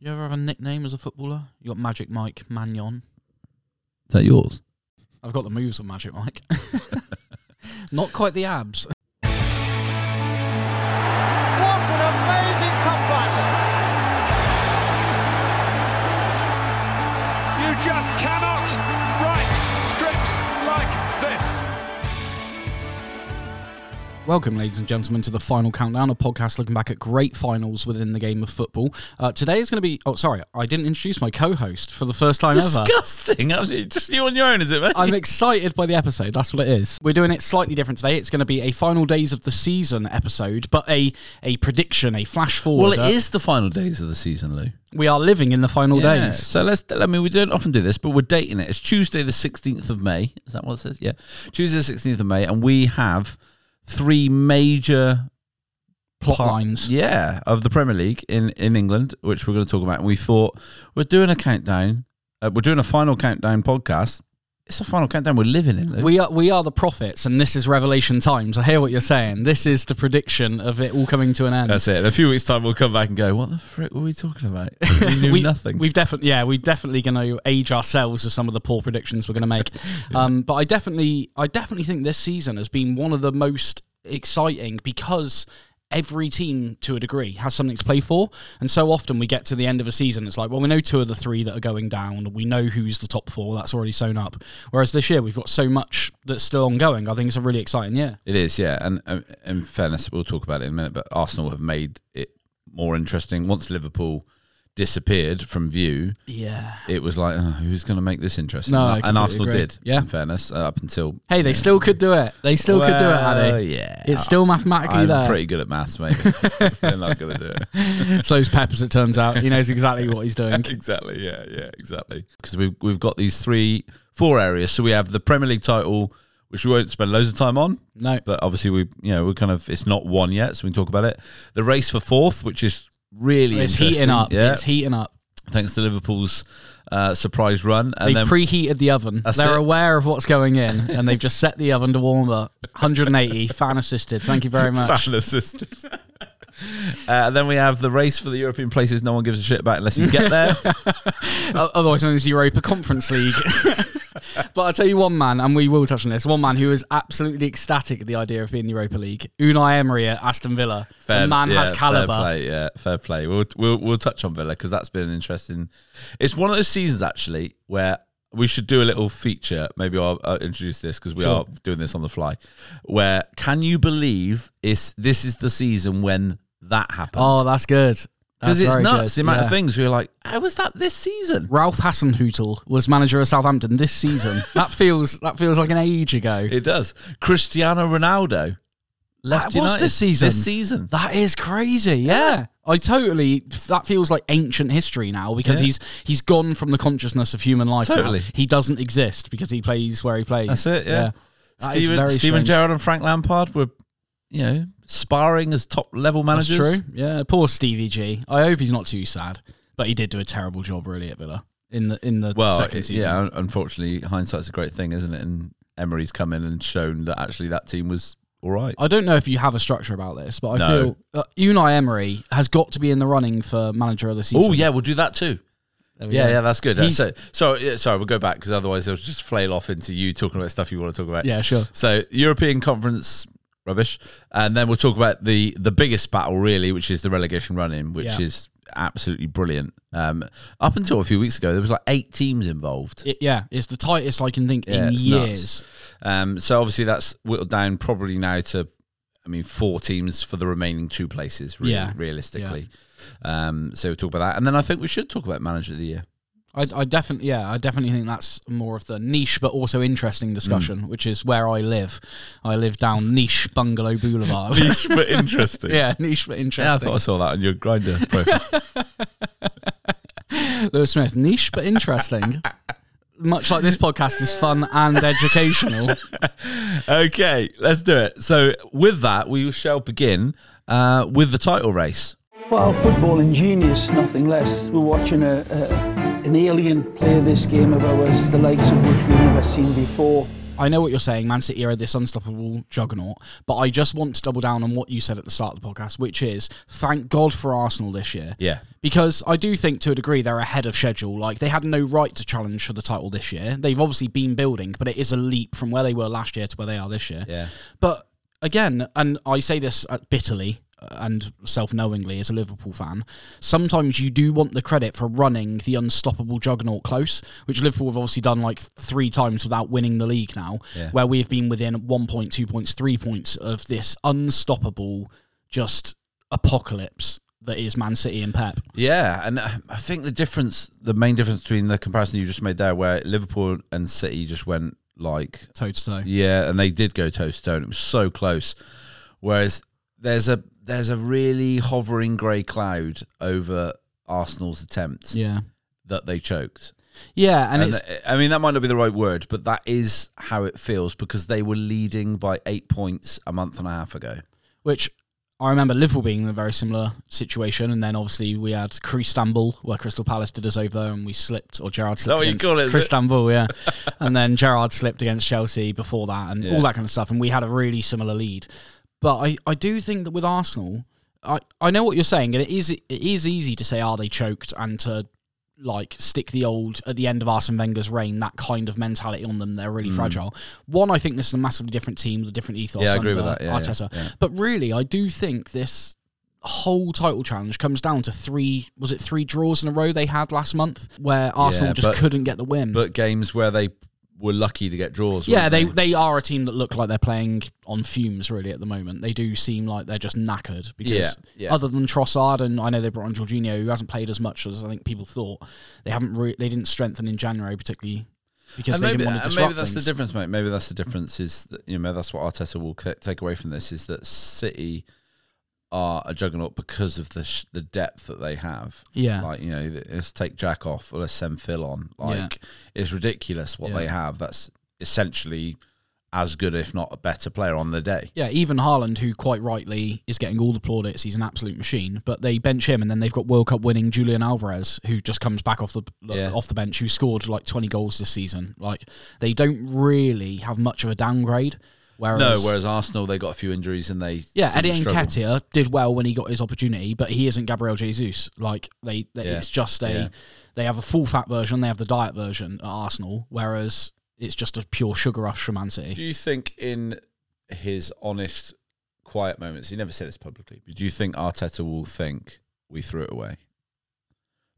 You ever have a nickname as a footballer? You got Magic Mike, Magnon. Is that yours? I've got the moves of Magic Mike. Not quite the abs. What an amazing cup final! You just cannot write scripts like this. Welcome, ladies and gentlemen, to The Final Countdown, a podcast looking back at great finals within the game of football. Today is going to be... Oh, sorry, I didn't introduce my co-host for the first time ever. Disgusting! Absolutely. Just you on your own, is it, mate? I'm excited by the episode, that's what it is. We're doing it slightly different today. It's going to be a final days of the season episode, but a prediction, a flash forward. Well, it is the final days of the season, Lou. We are living in the final days. So we don't often do this, but we're dating it. It's Tuesday the 16th of May. Is that what it says? Yeah. Tuesday the 16th of May, and we have... three major plot lines of the Premier League in England, which we're going to talk about. And we thought, we're doing a countdown. We're doing a Final Countdown podcast. It's a Final Countdown we're living in, Luke. We are the prophets, and this is Revelation times. I hear what you're saying. This is the prediction of it all coming to an end. That's it. In a few weeks' time, we'll come back and go, what the frick were we talking about? We knew nothing. We're definitely going to age ourselves with some of the poor predictions we're going to make. But I definitely think this season has been one of the most exciting because... every team, to a degree, has something to play for. And so often we get to the end of a season, it's like, well, we know two of the three that are going down. We know who's the top four. That's already sewn up. Whereas this year, we've got so much that's still ongoing. I think it's a really exciting year. It is, yeah. And in fairness, we'll talk about it in a minute, but Arsenal have made it more interesting. Once Liverpool disappeared from view, it was like, who's going to make this interesting? And Arsenal did, in fairness, up until... Hey, they still could do it. They still could do it, had they? Yeah. It's still mathematically there. I'm pretty good at maths, mate. They're not going to do it. So's Pep, as it turns out. He knows exactly what he's doing. Exactly, yeah, exactly. Because we've got these four areas. So we have the Premier League title, which we won't spend loads of time on. No. But obviously, we're kind of... it's not won yet, so we can talk about it. The race for fourth, which is... really, it's heating up. Yeah. It's heating up. Thanks to Liverpool's surprise run. And they've preheated the oven. They're aware of what's going in, and they've just set the oven to warm up. 180, fan assisted. Thank you very much. Fan assisted. Then we have the race for the European places no one gives a shit about unless you get there. Otherwise known as Europa Conference League. But I'll tell you one man, and we will touch on this, one man who is absolutely ecstatic at the idea of being in Europa League, Unai Emery at Aston Villa. The man has calibre. Fair play. We'll touch on Villa because that's been an interesting... It's one of those seasons, actually, where we should do a little feature. Maybe I'll introduce this because we are doing this on the fly. Where, can you believe this is the season when that happens? Oh, that's good. Because it's nuts, the amount of things we were like, how was that this season? Ralph Hasenhüttl was manager of Southampton this season. that feels like an age ago. It does. Cristiano Ronaldo left United. Was this season? This season. That is crazy, yeah. That feels like ancient history now because he's gone from the consciousness of human life. Totally. Now. He doesn't exist because he plays where he plays. That's it, yeah. Steven Gerrard and Frank Lampard were, sparring as top-level managers. That's true. Yeah, poor Stevie G. I hope he's not too sad, but he did do a terrible job, really, at Villa in the second season. Yeah, unfortunately, hindsight's a great thing, isn't it? And Emery's come in and shown that actually that team was all right. I don't know if you have a structure about this, but I feel Unai Emery has got to be in the running for manager of the season. Oh, yeah, we'll do that too. Yeah, that's good. Sorry, we'll go back because otherwise it'll just flail off into you talking about stuff you want to talk about. Yeah, sure. So, European Conference... rubbish. And then we'll talk about the biggest battle, really, which is the relegation run-in, which is absolutely brilliant. Up until a few weeks ago, there was like 8 teams involved. It's the tightest I can think in years. So obviously that's whittled down probably now to, 4 teams for the remaining 2 places, really, realistically. Yeah. So we'll talk about that. And then I think we should talk about Manager of the Year. I definitely think that's more of the niche but also interesting discussion, which is where I live. I live down niche Bungalow Boulevard. Niche but interesting. Yeah, niche but interesting. Yeah, I thought I saw that on your Grindr profile. Lewis Smith, niche but interesting. Much like this podcast is fun and educational. Okay, let's do it. So with that, we shall begin with the title race. Well, footballing genius, nothing less. We're watching an alien play this game of ours, the likes of which we've never seen before. I know what you're saying. Man City are this unstoppable juggernaut, but I just want to double down on what you said at the start of the podcast, which is thank God for Arsenal this year. Yeah. Because I do think to a degree they're ahead of schedule. Like, they had no right to challenge for the title this year. They've obviously been building, but it is a leap from where they were last year to where they are this year. Yeah. But again, and I say this bitterly and self-knowingly as a Liverpool fan, sometimes you do want the credit for running the unstoppable juggernaut close, which Liverpool have obviously done like 3 times without winning the league now, yeah, where we've been within 1 point, 2 points, 3 points of this unstoppable just apocalypse that is Man City and Pep. Yeah, and I think the main difference between the comparison you just made there, where Liverpool and City just went like toe-to-toe. Yeah, and they did go toe-to-toe, and it was so close. Whereas there's a really hovering grey cloud over Arsenal's attempt, yeah, that they choked. Yeah, and it's... I mean, that might not be the right word, but that is how it feels, because they were leading by 8 points a month and a half ago. Which, I remember Liverpool being in a very similar situation, and then obviously we had Crystanbul, where Crystal Palace did us over, and we slipped, or Gerrard slipped against Crystanbul, yeah. And then Gerrard slipped against Chelsea before that, and yeah, all that kind of stuff, and we had a really similar lead. But I do think that with Arsenal, I know what you're saying, and it is easy to say, they choked, and to like stick the old, at the end of Arsene Wenger's reign, that kind of mentality on them. They're really fragile. One, I think this is a massively different team with a different ethos. Yeah, I agree with that. Yeah, Arteta. Yeah. But really, I do think this whole title challenge comes down to three draws in a row they had last month, where Arsenal just couldn't get the win. But games where they were lucky to get draws. Yeah, they are a team that look like they're playing on fumes really at the moment. They do seem like they're just knackered, because other than Trossard, and I know they brought on Jorginho, who hasn't played as much as I think people thought, they didn't strengthen in January particularly, because they didn't want to disrupt things. The difference, mate. Maybe that's the difference, is that, you know, maybe that's what Arteta will take away from this, is that City are a juggernaut because of the depth that they have. Yeah. Like, you know, let's take Jack off, or let's send Phil on. Like, it's ridiculous what they have. That's essentially as good, if not a better player on the day. Yeah, even Haaland, who quite rightly is getting all the plaudits, he's an absolute machine, but they bench him, and then they've got World Cup winning Julian Alvarez, who just comes back off the bench, who scored like 20 goals this season. Like, they don't really have much of a downgrade. Whereas Arsenal, they got a few injuries, and they... Yeah, Eddie Nketiah did well when he got his opportunity, but he isn't Gabriel Jesus. Like, it's just a... Yeah. They have a full-fat version, they have the diet version at Arsenal, whereas it's just a pure sugar rush from Man City. Do you think in his honest, quiet moments, he never said this publicly, but do you think Arteta will think, we threw it away?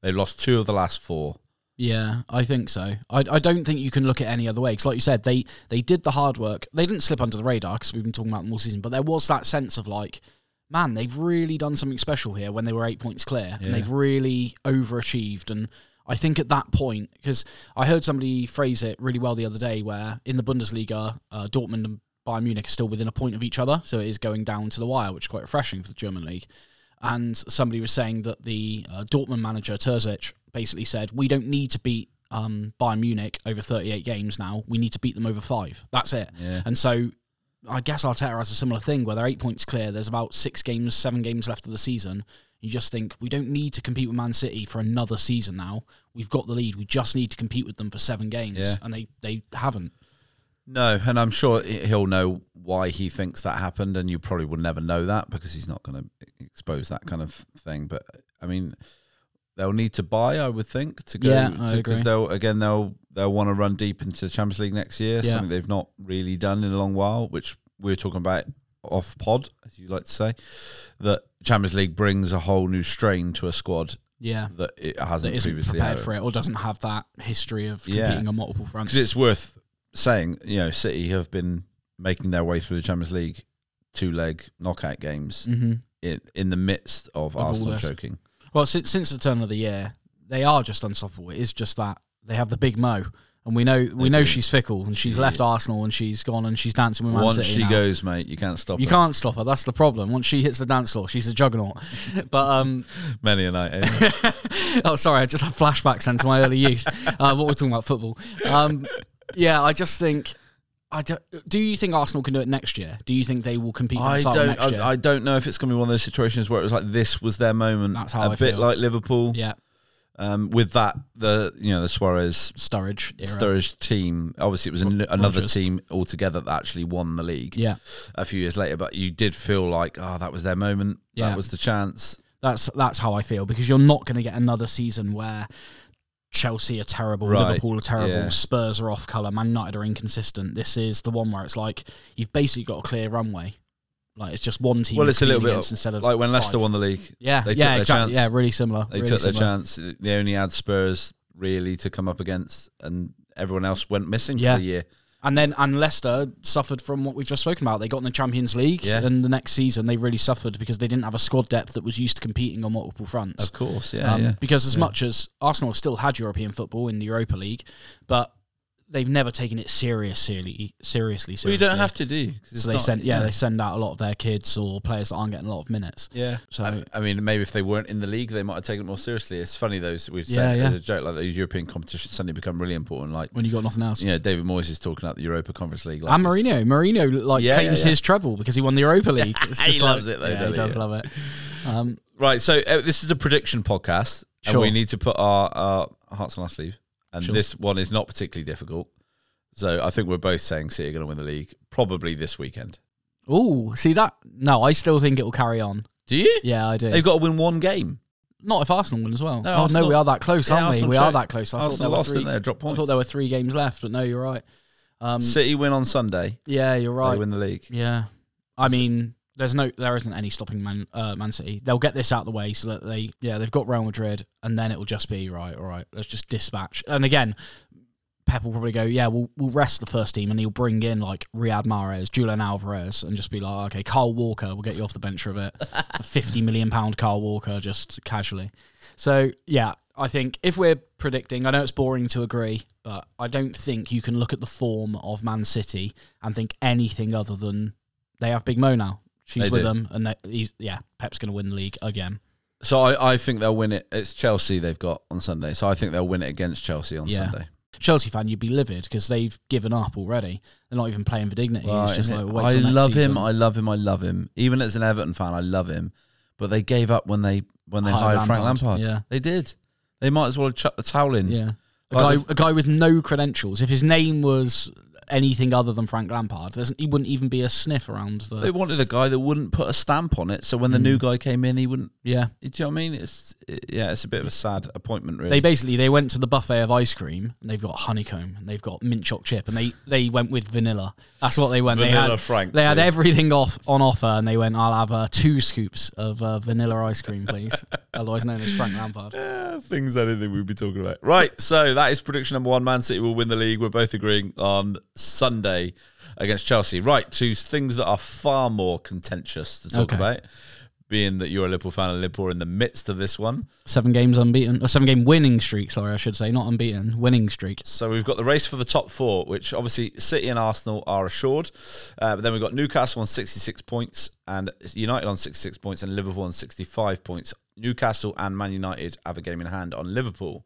They've lost 2 of the last 4. Yeah, I think so. I don't think you can look at any other way, because like you said, they did the hard work. They didn't slip under the radar, because we've been talking about them all season, but there was that sense of like, man, they've really done something special here when they were 8 points clear, and they've really overachieved. And I think at that point, because I heard somebody phrase it really well the other day, where in the Bundesliga, Dortmund and Bayern Munich are still within a point of each other, so it is going down to the wire, which is quite refreshing for the German league. And somebody was saying that the Dortmund manager, Terzic, basically said, we don't need to beat Bayern Munich over 38 games now. We need to beat them over 5. That's it. Yeah. And so I guess Arteta has a similar thing, where they're 8 points clear. There's about 7 games left of the season. You just think, we don't need to compete with Man City for another season now. We've got the lead. We just need to compete with them for 7 games. Yeah. And they haven't. No, and I'm sure he'll know why he thinks that happened, and you probably will never know that, because he's not going to expose that kind of thing. But, I mean, they'll need to buy, I would think, to go, because they'll want to run deep into the Champions League next year, something they've not really done in a long while, which we were talking about off pod, as you like to say, that Champions League brings a whole new strain to a squad. Yeah, that it hasn't previously prepared for it, or doesn't have that history of competing on multiple fronts. Because it's worth saying, you know, City have been making their way through the Champions League 2-leg knockout games in the midst of Arsenal choking. Well, since the turn of the year, they are just unstoppable. It is just that they have the big Mo, and we know she's fickle, and she's left Arsenal, and she's gone, and she's dancing with Man City. Once she goes, mate, you can't stop her. You can't stop her. That's the problem. Once she hits the dance floor, she's a juggernaut. But many a night. Oh, sorry, I just have flashbacks into my early youth. What we're talking about, football. Yeah, I just think. Do you think Arsenal can do it next year? Do you think they will compete for the title next year? I don't know if it's going to be one of those situations where it was like this was their moment. That's how I feel. Bit like Liverpool. Yeah. With that, the Sturridge team, obviously it was another team altogether that actually won the league. Yeah, a few years later, but you did feel like, oh, that was their moment. Yeah. That was the chance. That's how I feel, because you're not going to get another season where Chelsea are terrible, right. Liverpool are terrible, yeah. Spurs are off colour, Man United are inconsistent. This is the one where it's like you've basically got a clear runway. Like it's just one team. Well, it's a little bit instead of like when Leicester won the league. Yeah, they took exactly. Their chance. Yeah, really similar. They really took their chance. They only had Spurs really to come up against, and everyone else went missing for the year. And Leicester suffered from what we've just spoken about. They got in the Champions League, and the next season they really suffered because they didn't have a squad depth that was used to competing on multiple fronts. Of course, because as much as Arsenal still had European football in the Europa League, but they've never taken it seriously. Well, you don't have to do. They send out a lot of their kids or players that aren't getting a lot of minutes. Yeah. So I mean, maybe if they weren't in the league, they might have taken it more seriously. It's funny though, we've said as a joke, like those European competitions suddenly become really important. Like when you got nothing else. Yeah, David Moyes is talking about the Europa Conference League. Like, and Mourinho claims his treble because he won the Europa League. He loves it though. Yeah, he does love it. Right. So this is a prediction podcast, and we need to put our hearts on our sleeve. And this one is not particularly difficult. So I think we're both saying City are going to win the league probably this weekend. Oh, see that? No, I still think it will carry on. Do you? Yeah, I do. They've got to win one game. Not if Arsenal win as well. No, we are that close, aren't we? We are that close. I thought there were three games left, but no, you're right. City win on Sunday. Yeah, you're right. They win the league. Yeah. There isn't any stopping Man City. They'll get this out of the way so that they've got Real Madrid, and then it will just be all right. Let's just dispatch. And again, Pep will probably go, we'll rest the first team, and he'll bring in like Riyad Mahrez, Julian Alvarez, and just be like, okay, Kyle Walker, we'll get you off the bench for a bit. £50 million Kyle Walker, just casually. So yeah, I think if we're predicting, I know it's boring to agree, but I don't think you can look at the form of Man City and think anything other than they have Big Mo now. She's with them, and Pep's going to win the league again. So I think they'll win it. It's Chelsea they've got on Sunday, so I think they'll win it against Chelsea on Sunday. Chelsea fan, you'd be livid because they've given up already. They're not even playing for dignity. Right, it's just I love him. Even as an Everton fan, I love him. But they gave up when they hired Frank Lampard. Yeah. They did. They might as well have chucked the towel in. Yeah, a guy with no credentials. If his name was anything other than Frank Lampard, he wouldn't even be a sniff around. They wanted a guy that wouldn't put a stamp on it, so when the new guy came in, he wouldn't. Yeah, do you know what I mean? It's a bit of a sad appointment, really. They went to the buffet of ice cream, and they've got honeycomb, and they've got mint choc chip, and they went with vanilla. That's what they went. Vanilla Frank. They had everything on offer, and they went, I'll have 2 scoops of vanilla ice cream, please. Otherwise known as Frank Lampard. Yeah, things I didn't think we'd be talking about. Right, so that is prediction number 1. Man City will win the league. We're both agreeing on Sunday against Chelsea. Right, to things that are far more contentious to talk about, being that you're a Liverpool fan and Liverpool are in the midst of this one. 7-game winning streak, sorry, I should say, not unbeaten, winning streak. So we've got the race for the top 4, which obviously City and Arsenal are assured. But then we've got Newcastle on 66 points and United on 66 points and Liverpool on 65 points. Newcastle and Man United have a game in hand on Liverpool.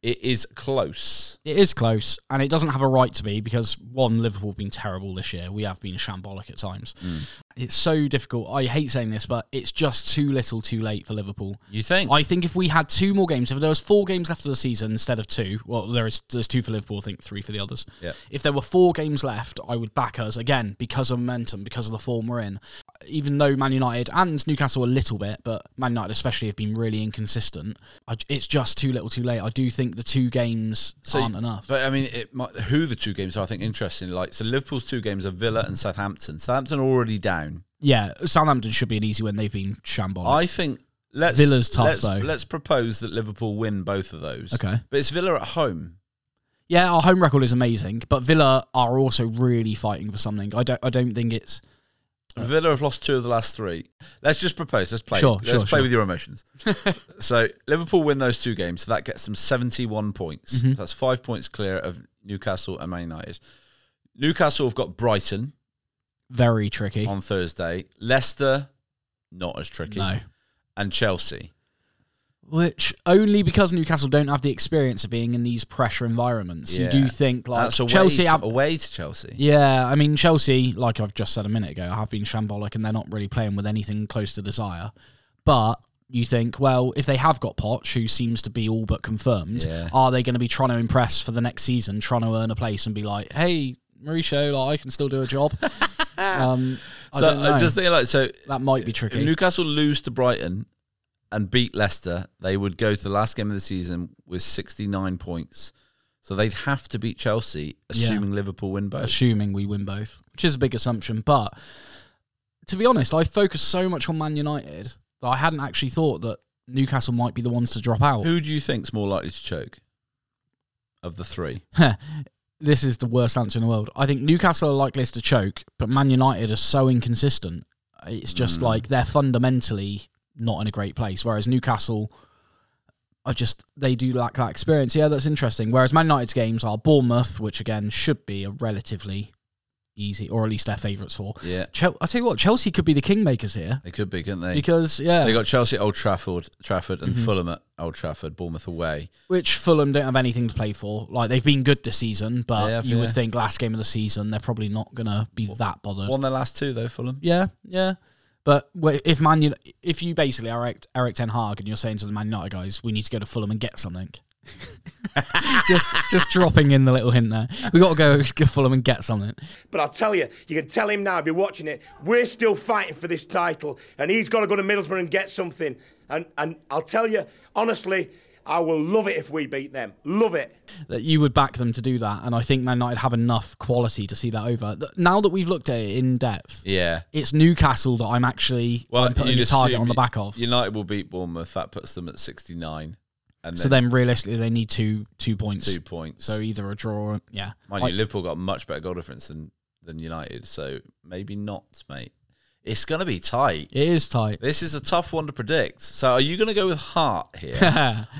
It is close. It is close, and it doesn't have a right to be because, one, Liverpool have been terrible this year. We have been shambolic at times. Mm. It's so difficult. I hate saying this, but it's just too little too late for Liverpool. You think? I think if we had 2 more games, if there was 4 games left of the season instead of 2, well, there's 2 for Liverpool, I think 3 for the others. Yeah. If there were 4 games left, I would back us, again, because of momentum, because of the form we're in. Even though Man United and Newcastle a little bit, but Man United especially have been really inconsistent, it's just too little too late. I do think the 2 games aren't enough. But I mean, who the 2 games are, I think, interesting. Like, so Liverpool's 2 games are Villa and Southampton. Southampton already down. Yeah, Southampton should be an easy win. They've been shambolic. I think Villa's tough, though. Let's propose that Liverpool win both of those. Okay. But it's Villa at home. Yeah, our home record is amazing, but Villa are also really fighting for something. I don't think it's... Villa have lost 2 of the last 3. Let's just propose. Let's play. Let's play with your emotions. So Liverpool win those 2 games. So that gets them 71 points. Mm-hmm. That's 5 points clear of Newcastle and Man United. Newcastle have got Brighton. Very tricky. On Thursday. Leicester, not as tricky. No. And Chelsea. Which, only because Newcastle don't have the experience of being in these pressure environments. Yeah. You do think, like, that's away to Chelsea. Yeah, I mean, Chelsea, like I've just said a minute ago, have been shambolic and they're not really playing with anything close to desire. But you think, well, if they have got Poch, who seems to be all but confirmed, are they going to be trying to impress for the next season, trying to earn a place and be like, hey, Mauricio, like, I can still do a job? I just think, like, so that might be tricky. If Newcastle lose to Brighton and beat Leicester, they would go to the last game of the season with 69 points. So they'd have to beat Chelsea, assuming Liverpool win both. Assuming we win both, which is a big assumption. But to be honest, I focused so much on Man United that I hadn't actually thought that Newcastle might be the ones to drop out. Who do you think's more likely to choke of the three? This is the worst answer in the world. I think Newcastle are likeliest to choke, but Man United are so inconsistent. It's just like they're fundamentally not in a great place, whereas Newcastle are just, they do lack that experience. Yeah, that's interesting. Whereas Man United's games are Bournemouth, which again should be a relatively easy, or at least their favourites for. Yeah. I'll tell you what, Chelsea could be the kingmakers here. They could be, couldn't they? Because, yeah. They got Chelsea at Old Trafford and Fulham at Old Trafford, Bournemouth away. Which Fulham don't have anything to play for. Like, they've been good this season, but you would think last game of the season, they're probably not going to be that bothered. Won their last two, though, Fulham. Yeah. But if if you basically are Eric Ten Hag and you're saying to the Man United guys, we need to go to Fulham and get something. just dropping in the little hint there. We've got to go to Fulham and get something. But I'll tell you, you can tell him now, I'll be watching it, we're still fighting for this title and he's got to go to Middlesbrough and get something. And I'll tell you, honestly, I will love it if we beat them. Love it. That you would back them to do that, and I think Man United have enough quality to see that over. Now that we've looked at it in depth, it's Newcastle that I'm actually putting a target on the back of. United will beat Bournemouth, that puts them at 69. And so then realistically, they need two points. 2 points. So either a draw, Mind you, Liverpool got much better goal difference than United, so maybe not, mate. It's going to be tight. It is tight. This is a tough one to predict. So are you going to go with heart here,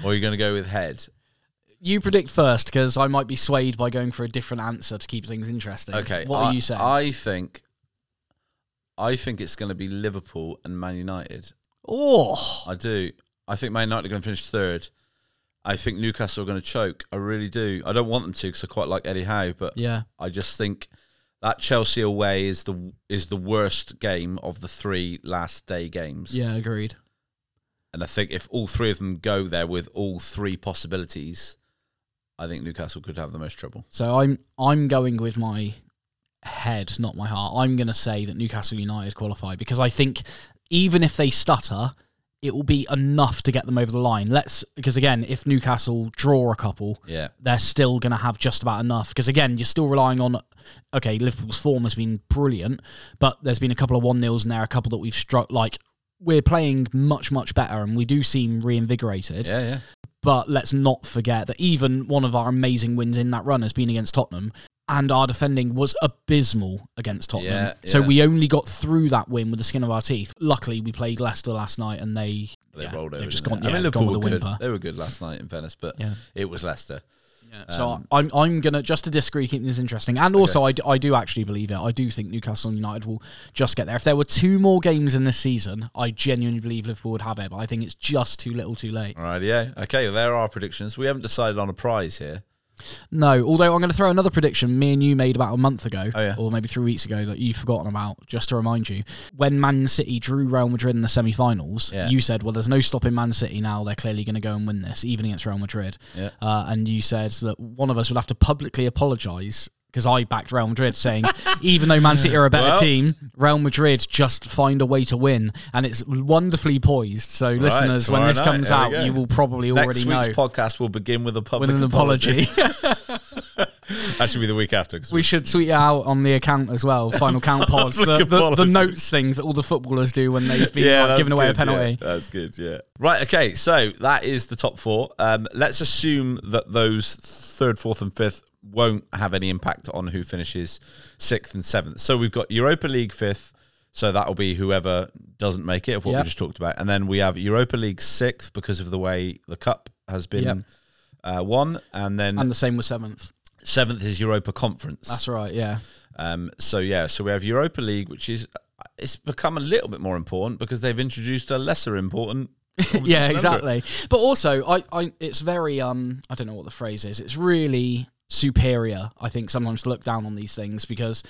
or are you going to go with head? You predict first, because I might be swayed by going for a different answer to keep things interesting. Okay. What are you saying? I think it's going to be Liverpool and Man United. Oh. I do. I think Man United are going to finish third. I think Newcastle are going to choke. I really do. I don't want them to because I quite like Eddie Howe, but I just think that Chelsea away is the worst game of the three last day games. Yeah, agreed. And I think if all three of them go there with all three possibilities, I think Newcastle could have the most trouble. So I'm going with my head, not my heart. I'm going to say that Newcastle United qualify because I think even if they stutter, it will be enough to get them over the line. Because again, if Newcastle draw a couple, they're still going to have just about enough. Because again, you're still relying on, okay, Liverpool's form has been brilliant, but there's been a couple of 1-0s in there, a couple that we've struck. Like, we're playing much, much better and we do seem reinvigorated. Yeah. But let's not forget that even one of our amazing wins in that run has been against Tottenham. And our defending was abysmal against Tottenham. Yeah. So we only got through that win with the skin of our teeth. Luckily, we played Leicester last night and they rolled over. Liverpool gone with the whimper. They were good last night in Venice, but it was Leicester. Yeah. So I'm going to, just to disagree, keep this interesting. And also, okay. I do actually believe it. I do think Newcastle United will just get there. If there were two more games in this season, I genuinely believe Liverpool would have it. But I think it's just too little too late. All right, yeah. Okay, well, there are our predictions. We haven't decided on a prize here. No, although I'm going to throw another prediction me and you made about a month ago, or maybe 3 weeks ago, that you've forgotten about, just to remind you. When Man City drew Real Madrid in the semi-finals, you said, well, there's no stopping Man City now. They're clearly going to go and win this, even against Real Madrid. Yeah. And you said that one of us would have to publicly apologise because I backed Real Madrid, saying, even though Man City are a better team, Real Madrid just find a way to win. And it's wonderfully poised. So listeners, when this comes out, you will probably already know. Next week's podcast will begin with a public apology. That should be the week after. We should tweet it out on the account as well, Final Count Pods, the notes things that all the footballers do when they've been giving away a penalty. That's good, Right, okay, so that is the top four. Let's assume that those third, fourth and fifth won't have any impact on who finishes 6th and 7th. So we've got Europa League 5th, so that'll be whoever doesn't make it, of what we just talked about. And then we have Europa League 6th because of the way the Cup has been won. And the same with 7th. 7th is Europa Conference. That's right, so we have Europa League, which is, it's become a little bit more important because they've introduced a lesser important exactly. But also, I it's very, I don't know what the phrase is, it's really superior, I think, sometimes to look down on these things because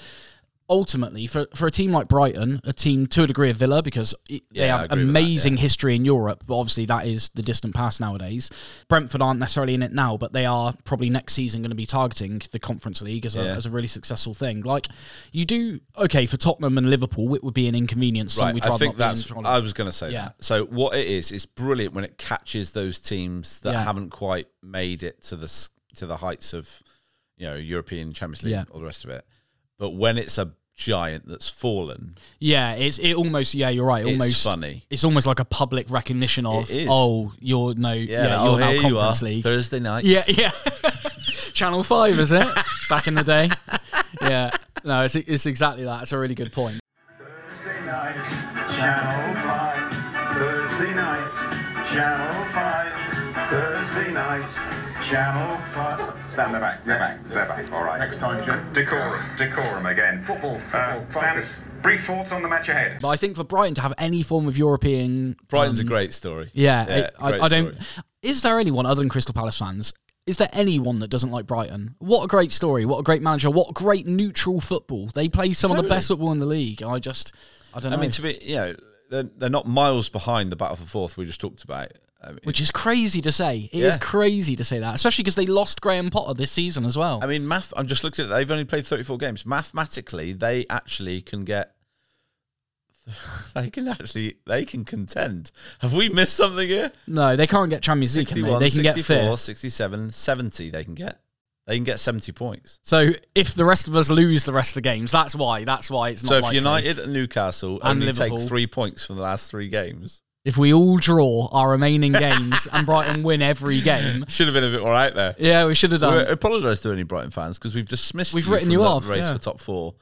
ultimately, for a team like Brighton, a team to a degree of Villa, because they have amazing history in Europe, but obviously that is the distant past nowadays. Brentford aren't necessarily in it now, but they are probably next season going to be targeting the Conference League as a really successful thing. Like, you do, okay, for Tottenham and Liverpool, it would be an inconvenience. Right, I think that's, I was going to say that. So what it is, it's brilliant when it catches those teams that haven't quite made it to the heights of, European Champions League, all the rest of it. But when it's a giant that's fallen... Yeah, it almost... Yeah, you're right. It's funny. It's almost like a public recognition of, you're now Conference League. Thursday night. Yeah. Channel 5, is it? Back in the day. Yeah. No, it's exactly that. It's a really good point. Thursday night, Channel 5. Thursday night, Channel 5. Thursday night... Channel 5. Stand there back. They're back. All right. Next time, Jim. Decorum again. Football. Focus. Brief thoughts on the match ahead. But I think for Brighton to have any form of European... Brighton's a great story. Yeah, I don't... Is there anyone other than Crystal Palace fans... Is there anyone that doesn't like Brighton? What a great story. What a great manager. What great neutral football. They play some of the best football in the league. I don't know. I mean, they're not miles behind the battle for fourth we just talked about. I mean, which is crazy to say. It is crazy to say that, especially because they lost Graham Potter this season as well. I mean, I'm just looking at it. They've only played 34 games. Mathematically, they actually can get... They can contend. Have we missed something here? No, they can't get Champions League. 61, they can 64, get 5th. 67, 70 they can get. They can get 70 points. So if the rest of us lose the rest of the games, that's why it's not likely. So if United and Newcastle and Liverpool take 3 points from the last three games... If we all draw our remaining games and Brighton win every game... Should have been a bit all right there. Yeah, we should have done. I apologise to any Brighton fans because we've written you off. Race for top four.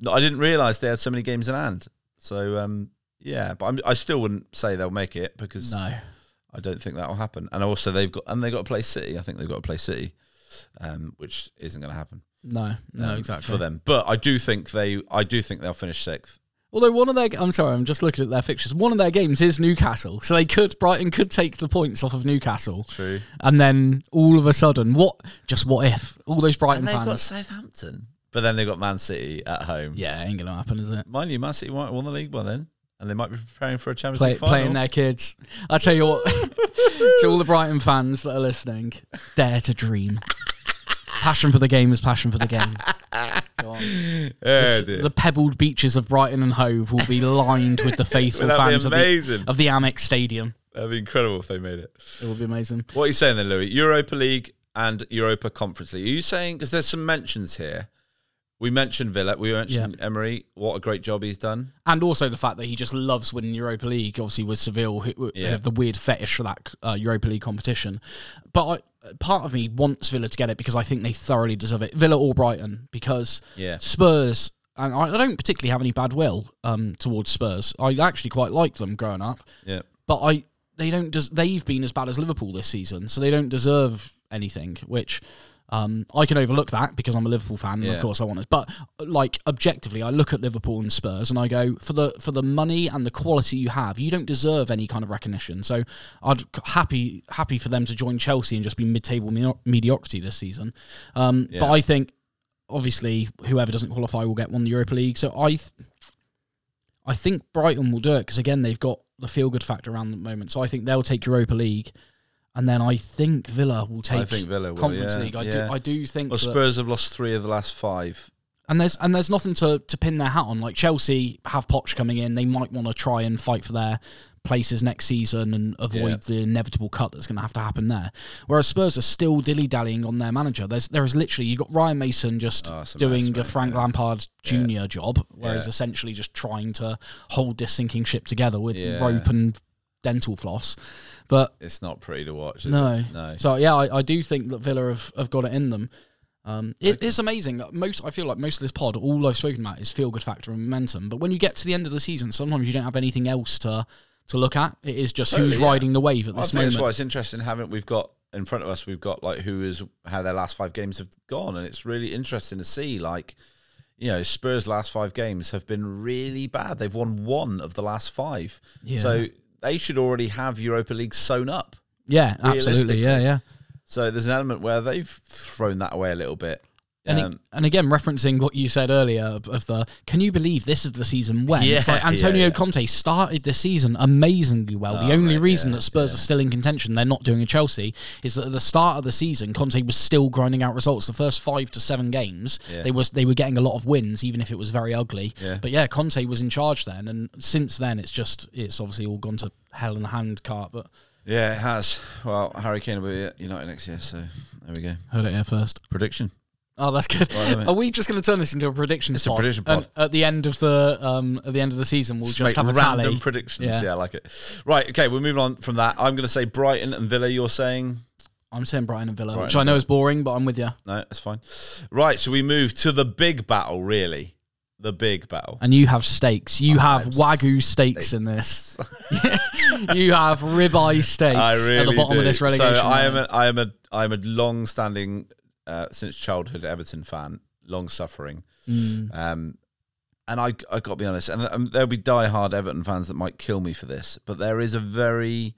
No, I didn't realise they had so many games in hand. So, but I still wouldn't say they'll make it because I don't think that will happen. And also they've got to play City. I think they've got to play City, which isn't going to happen. No, exactly for them. But I do think they'll finish sixth. Although I'm just looking at their fixtures. One of their games is Newcastle, so Brighton could take the points off of Newcastle. True. And then all of a sudden, what if all those Brighton fans? And they've got Southampton, but then they've got Man City at home. Yeah, ain't gonna happen, is it? Mind you, Man City might have won the league by then, and they might be preparing for a Champions League final. Playing their kids. I tell you what, to all the Brighton fans that are listening, dare to dream. Passion for the game is passion for the game. Go on. The pebbled beaches of Brighton and Hove will be lined with the faithful fans of the Amex Stadium. That'd be incredible if they made it. It would be amazing. What are you saying then, Louis? Europa League and Europa Conference League. Are you saying, because there's some mentions here. We mentioned Villa. We mentioned Emery. What a great job he's done. And also the fact that he just loves winning Europa League, obviously with Seville, who have the weird fetish for that Europa League competition. But part of me wants Villa to get it because I think they thoroughly deserve it. Villa or Brighton, because Spurs... And I don't particularly have any bad will towards Spurs. I actually quite liked them growing up. Yeah. But they've been as bad as Liverpool this season, so they don't deserve anything, which... I can overlook that because I'm a Liverpool fan, and of course I want it. But like objectively, I look at Liverpool and Spurs, and I go for the money and the quality you have, you don't deserve any kind of recognition. So I'd happy for them to join Chelsea and just be mid-table mediocrity this season. But I think obviously whoever doesn't qualify will get one in the Europa League. So I think Brighton will do it because again they've got the feel-good factor around the moment. So I think they'll take Europa League. And then I think Villa will take Conference League. I do think. Well, Spurs have lost 3 of the last 5. And there's nothing to pin their hat on. Like Chelsea have Poch coming in, they might want to try and fight for their places next season and avoid the inevitable cut that's going to have to happen there. Whereas Spurs are still dilly-dallying on their manager. There is literally you've got Ryan Mason just doing a Frank Lampard junior job, whereas essentially just trying to hold this sinking ship together with rope and dental floss, but it's not pretty to watch, is it? No. So I do think that Villa have got it in them. It is amazing. I feel like most of this pod, all I've spoken about is feel good factor and momentum, but when you get to the end of the season, sometimes you don't have anything else to look at. It is just who's riding the wave at this moment. That's why it's interesting, haven't we've got in front of us, we've got like how their last 5 games have gone, and it's really interesting to see like Spurs' last 5 games have been really bad. They've won 1 of the last 5. Yeah. So they should already have Europa League sewn up. Yeah, absolutely. Yeah. So there's an element where they've thrown that away a little bit. And again, referencing what you said earlier of the, can you believe this is the season when? Yeah, it's like Antonio Conte started the season amazingly well. The only reason that Spurs are still in contention, they're not doing a Chelsea, is that at the start of the season, Conte was still grinding out results. The first 5 to 7 games, they were getting a lot of wins, even if it was very ugly. Yeah. But yeah, Conte was in charge then. And since then, it's obviously all gone to hell in a handcart, but... Yeah, it has. Well, Harry Kane will be at United next year, so there we go. Heard it here first. Prediction. Oh, that's good. Right, are we just going to turn this into a prediction pod? It's a prediction pod. And at the end of the season, we'll just have a tally. Random predictions. Yeah, I like it. Right, okay, we're moving on from that. I'm going to say Brighton and Villa, you're saying? I'm saying Brighton and Villa, which I know is boring, but I'm with you. No, that's fine. Right, so we move to the big battle, really. The big battle. And you have steaks. You have Wagyu steaks in this. You have ribeye steaks at the bottom of this relegation. So I am a long-standing, since childhood, Everton fan, long-suffering. And I got to be honest, and there'll be die-hard Everton fans that might kill me for this, but there is a very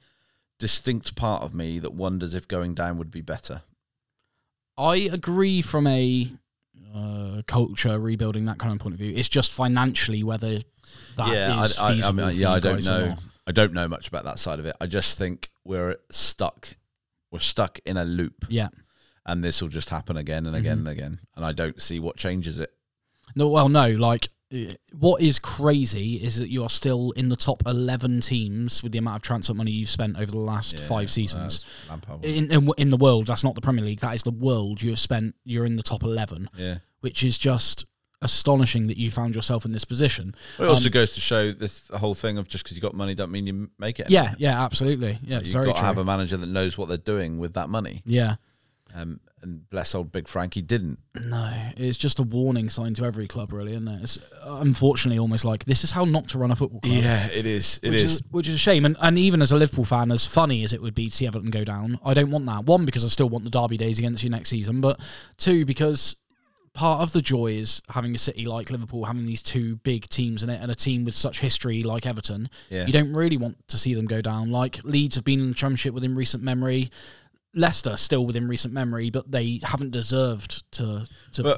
distinct part of me that wonders if going down would be better. I agree from a... culture rebuilding, that kind of point of view. It's just financially whether that is feasible. I don't know. I don't know much about that side of it. I just think we're stuck. We're stuck in a loop. Yeah, and this will just happen again and again and again. And I don't see what changes it. No, well, no. Like, what is crazy is that you are still in the top 11 teams with the amount of transfer money you've spent over the last 5 seasons. In the world, that's not the Premier League, that is the world you have spent. You're in the top 11, which is just astonishing that you found yourself in this position. Well, it also goes to show the whole thing of just because you got money don't mean you make it. Anymore. Yeah, absolutely. Yeah, it's very true. You've got to have a manager that knows what they're doing with that money. Yeah. And bless old Big Frank, he didn't. No, it's just a warning sign to every club, really, isn't it? It's unfortunately almost like this is how not to run a football club. Yeah, it is. Which is a shame. And even as a Liverpool fan, as funny as it would be to see Everton go down, I don't want that. One, because I still want the derby days against you next season, but two, because part of the joy is having a city like Liverpool, having these two big teams in it, and a team with such history like Everton. Yeah. You don't really want to see them go down. Like, Leeds have been in the Championship within recent memory. Leicester still within recent memory, but they haven't deserved to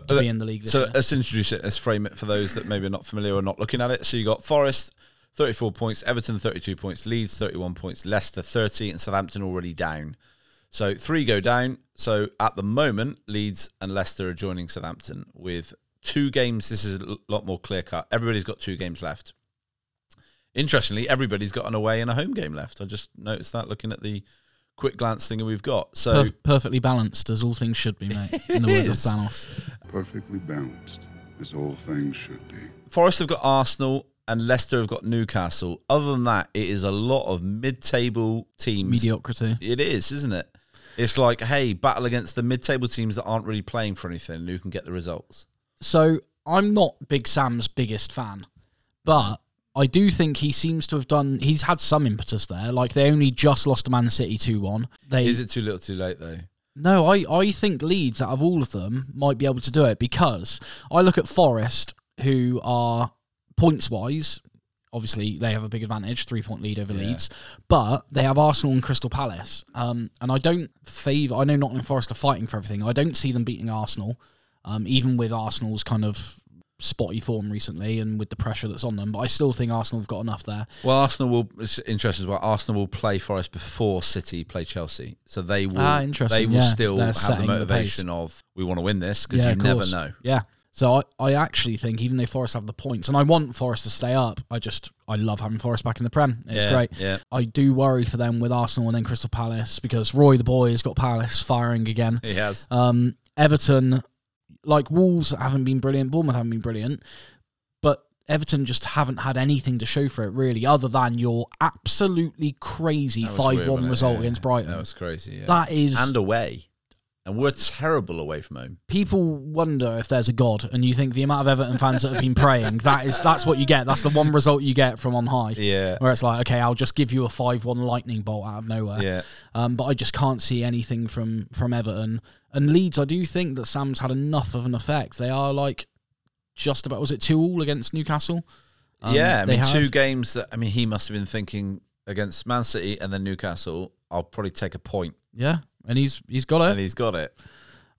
be in the league this year. So let's introduce it, let's frame it for those that maybe are not familiar or not looking at it. So you got Forest, 34 points, Everton, 32 points, Leeds, 31 points, Leicester, 30, and Southampton already down. So 3 go down. So at the moment, Leeds and Leicester are joining Southampton with 2 games. This is a lot more clear-cut. Everybody's got 2 games left. Interestingly, everybody's got an away and a home game left. I just noticed that looking at the... quick glance thing we've got. So perfectly balanced, as all things should be, mate. In the words of Thanos. Perfectly balanced, as all things should be. Forest have got Arsenal and Leicester have got Newcastle. Other than that, it is a lot of mid-table teams. Mediocrity. It is, isn't it? It's like, hey, battle against the mid-table teams that aren't really playing for anything and who can get the results. So I'm not Big Sam's biggest fan, but... I do think he seems to have done... He's had some impetus there. Like, they only just lost to Man City 2-1. Is it too little too late, though? No, I think Leeds, out of all of them, might be able to do it because I look at Forest, who are points-wise... Obviously, they have a big advantage, 3-point lead over Leeds, but they have Arsenal and Crystal Palace. And I don't favour... I know Nottingham Forest are fighting for everything. I don't see them beating Arsenal, even with Arsenal's kind of... spotty form recently and with the pressure that's on them, but I still think Arsenal have got enough there. Well, it's interesting as well, Arsenal will play Forest before City play Chelsea, so they will still have the motivation of we want to win this because you never know. Yeah, so I actually think even though Forest have the points and I want Forest to stay up, I love having Forest back in the Prem. It's great. Yeah. I do worry for them with Arsenal and then Crystal Palace because Roy the boy has got Palace firing again. He has. Everton... Like, Wolves haven't been brilliant, Bournemouth haven't been brilliant, but Everton just haven't had anything to show for it, really, other than your absolutely crazy 5-1 result against Brighton. That was crazy, yeah. That is... And away. And we're terrible away from home. People wonder if there's a God, and you think the amount of Everton fans that have been praying, that's what you get. That's the one result you get from on high. Yeah. Where it's like, okay, I'll just give you a 5-1 lightning bolt out of nowhere. Yeah. But I just can't see anything from Everton. And Leeds, I do think that Sam's had enough of an effect. They are like just about, was it 2-2 against Newcastle? Yeah, I mean, 2 games that, I mean, he must have been thinking against Man City and then Newcastle, I'll probably take a point. Yeah. And he's got it.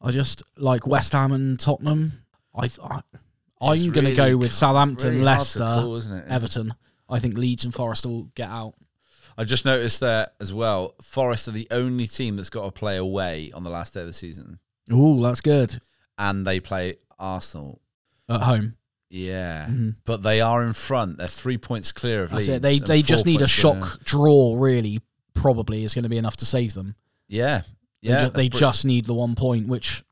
I just like West Ham and Tottenham. I'm going to go with Southampton, really Leicester, call, isn't it? Everton. I think Leeds and Forest will get out. I just noticed that as well. Forest are the only team that's got to play away on the last day of the season. Ooh, that's good. And they play Arsenal. At home. Yeah. Mm-hmm. But they are in front. They're 3 points clear of Leeds. That's it. They just need a shock draw, really, probably, is going to be enough to save them. Yeah. Yeah. They just need the 1 point, which...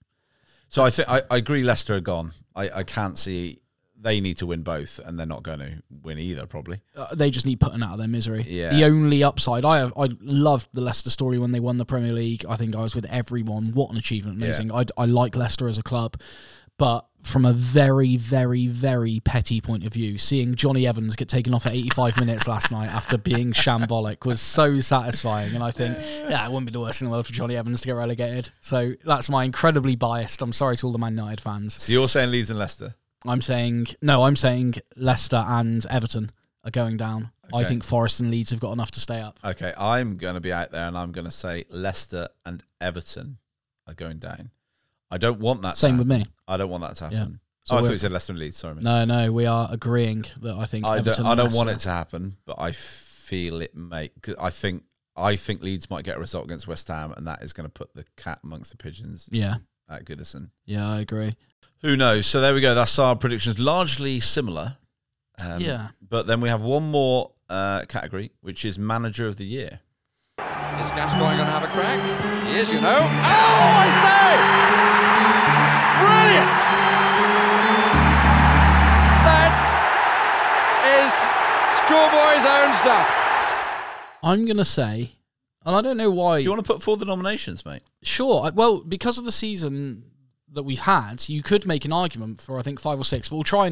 So I think I agree Leicester are gone. I can't see... They need to win both, and they're not going to win either, probably. They just need putting out of their misery. Yeah. The only upside... I loved the Leicester story when they won the Premier League. I think I was with everyone. What an achievement. Amazing. Yeah. I like Leicester as a club, but from a very, very, very petty point of view, seeing Johnny Evans get taken off at 85 minutes last night after being shambolic was so satisfying. And I think, yeah, it wouldn't be the worst in the world for Johnny Evans to get relegated. So that's my incredibly biased. I'm sorry to all the Man United fans. So you're saying Leeds and Leicester? I'm saying Leicester and Everton are going down. Okay. I think Forest and Leeds have got enough to stay up. Okay, I'm going to be out there and I'm going to say Leicester and Everton are going down. I don't want that Same to happen. With me. I don't want that to happen. Yeah. So I thought you said Leicester and Leeds, sorry. Mate. No, we are agreeing that I think I don't want it to happen, but I feel it may. I think Leeds might get a result against West Ham, and that is going to put the cat amongst the pigeons. Yeah. At Goodison. Yeah, I agree. Who knows? So there we go. That's our predictions. Largely similar. Yeah. But then we have one more category, which is Manager of the Year. Is Gascoigne going to have a crack? He is, you know. Oh, I say! Brilliant! That is schoolboy's own stuff. I'm going to say, and I don't know why... Do you want to put forward the nominations, mate? Sure. Well, because of the season... that we've had, you could make an argument for I think 5 or 6. But we'll try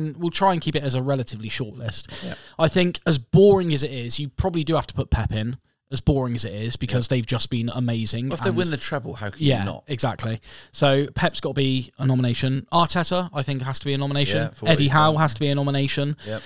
and keep it as a relatively short list. Yeah. I think as boring as it is, you probably do have to put Pep in. As boring as it is, because they've just been amazing. Well, if they win the treble, how can you not? Exactly. So Pep's got to be a nomination. Arteta, I think, has to be a nomination. Yeah, Eddie Howe has to be a nomination. Yep.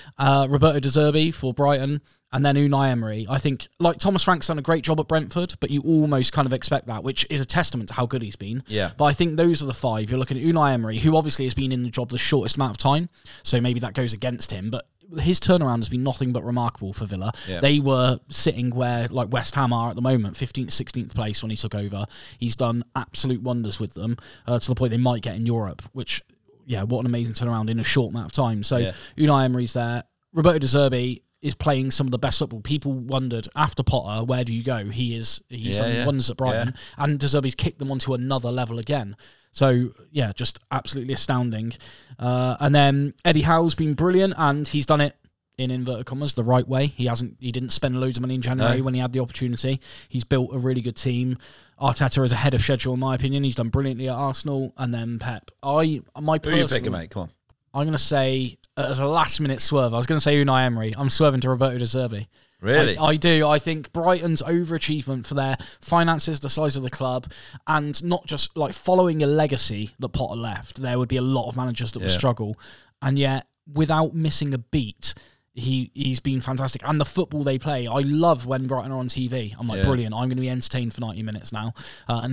Roberto De Zerbi for Brighton. And then Unai Emery. I think, like, Thomas Frank's done a great job at Brentford, but you almost kind of expect that, which is a testament to how good he's been. Yeah. But I think those are the five. You're looking at Unai Emery, who obviously has been in the job the shortest amount of time, so maybe that goes against him, but his turnaround has been nothing but remarkable for Villa. Yeah. They were sitting where, like, West Ham are at the moment, 15th, 16th place when he took over. He's done absolute wonders with them, to the point they might get in Europe, which, yeah, what an amazing turnaround in a short amount of time. So yeah. Unai Emery's there. Roberto De Zerbi is playing some of the best football. People wondered after Potter, where do you go? He's done wonders at Brighton, and De Zerbi's kicked them onto another level again. So yeah, just absolutely astounding. And then Eddie Howe's been brilliant, and he's done it in inverted commas the right way. He didn't spend loads of money in January when he had the opportunity. He's built a really good team. Arteta is ahead of schedule in my opinion. He's done brilliantly at Arsenal, and then Pep. Who are you picking, mate? Come on. I'm going to say, as a last-minute swerve, I was going to say Unai Emery. I'm swerving to Roberto De Zerbi. Really? I do. I think Brighton's overachievement for their finances, the size of the club, and not just like following a legacy that Potter left. There would be a lot of managers that would struggle. And yet, without missing a beat... He's been fantastic. And the football they play, I love when Brighton are on TV. I'm like, brilliant. I'm going to be entertained for 90 minutes now. I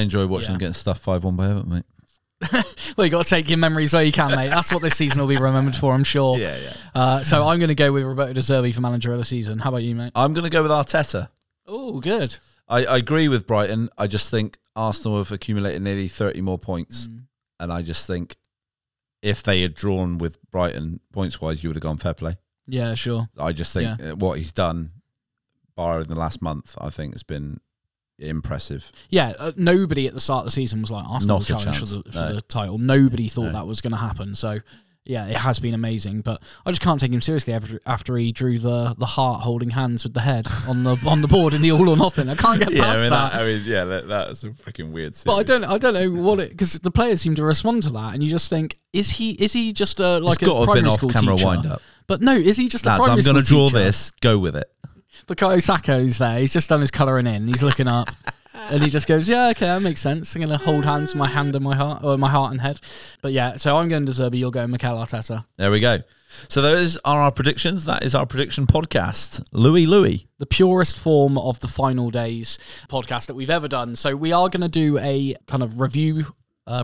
enjoy watching them getting stuffed 5-1 by Everton, mate. Well, you got to take your memories where you can, mate. That's what this season will be remembered for, I'm sure. Yeah, yeah. So I'm going to go with Roberto De Zerbi for manager of the season. How about you, mate? I'm going to go with Arteta. Oh, good. I agree with Brighton. I just think Arsenal have accumulated nearly 30 more points. Mm. And I just think if they had drawn with Brighton points-wise, you would have gone fair play. Yeah, sure. I just think what he's done, barring the last month, I think has been... impressive. Yeah, nobody at the start of the season was like Arsenal challenge for the title. Nobody thought that was going to happen. So, yeah, it has been amazing. But I just can't take him seriously after he drew the heart holding hands with the head on the board in the all or nothing. I can't get past that. That was a freaking weird series. But I don't know what it, because the players seem to respond to that, and you just think, is he just like a primary school teacher? It's got to have been off-camera wind-up. But no, is he just a primary school teacher? Lads, I'm going to draw this. Go with it. Bukayo Saka's there. He's just done his colouring in. He's looking up, and he just goes, "Yeah, okay, that makes sense. I'm going to hold hands, my hand and my heart, or my heart and head." But yeah, so I'm going to Zerbi. You're going Mikel Arteta. There we go. So those are our predictions. That is our prediction podcast. Louis, the purest form of the Final Days podcast that we've ever done. So we are going to do a kind of review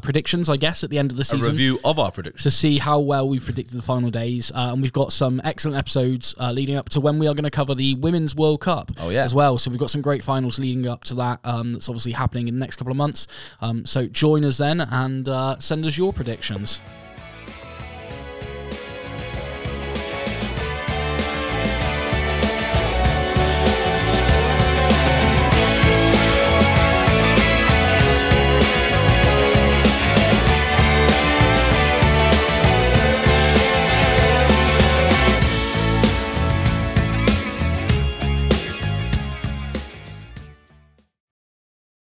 predictions, I guess, at the end of the season. A review of our predictions. To see how well we've predicted the final days. And we've got some excellent episodes leading up to when we are going to cover the Women's World Cup as well. So we've got some great finals leading up to that. That's obviously happening in the next couple of months. So join us then and send us your predictions.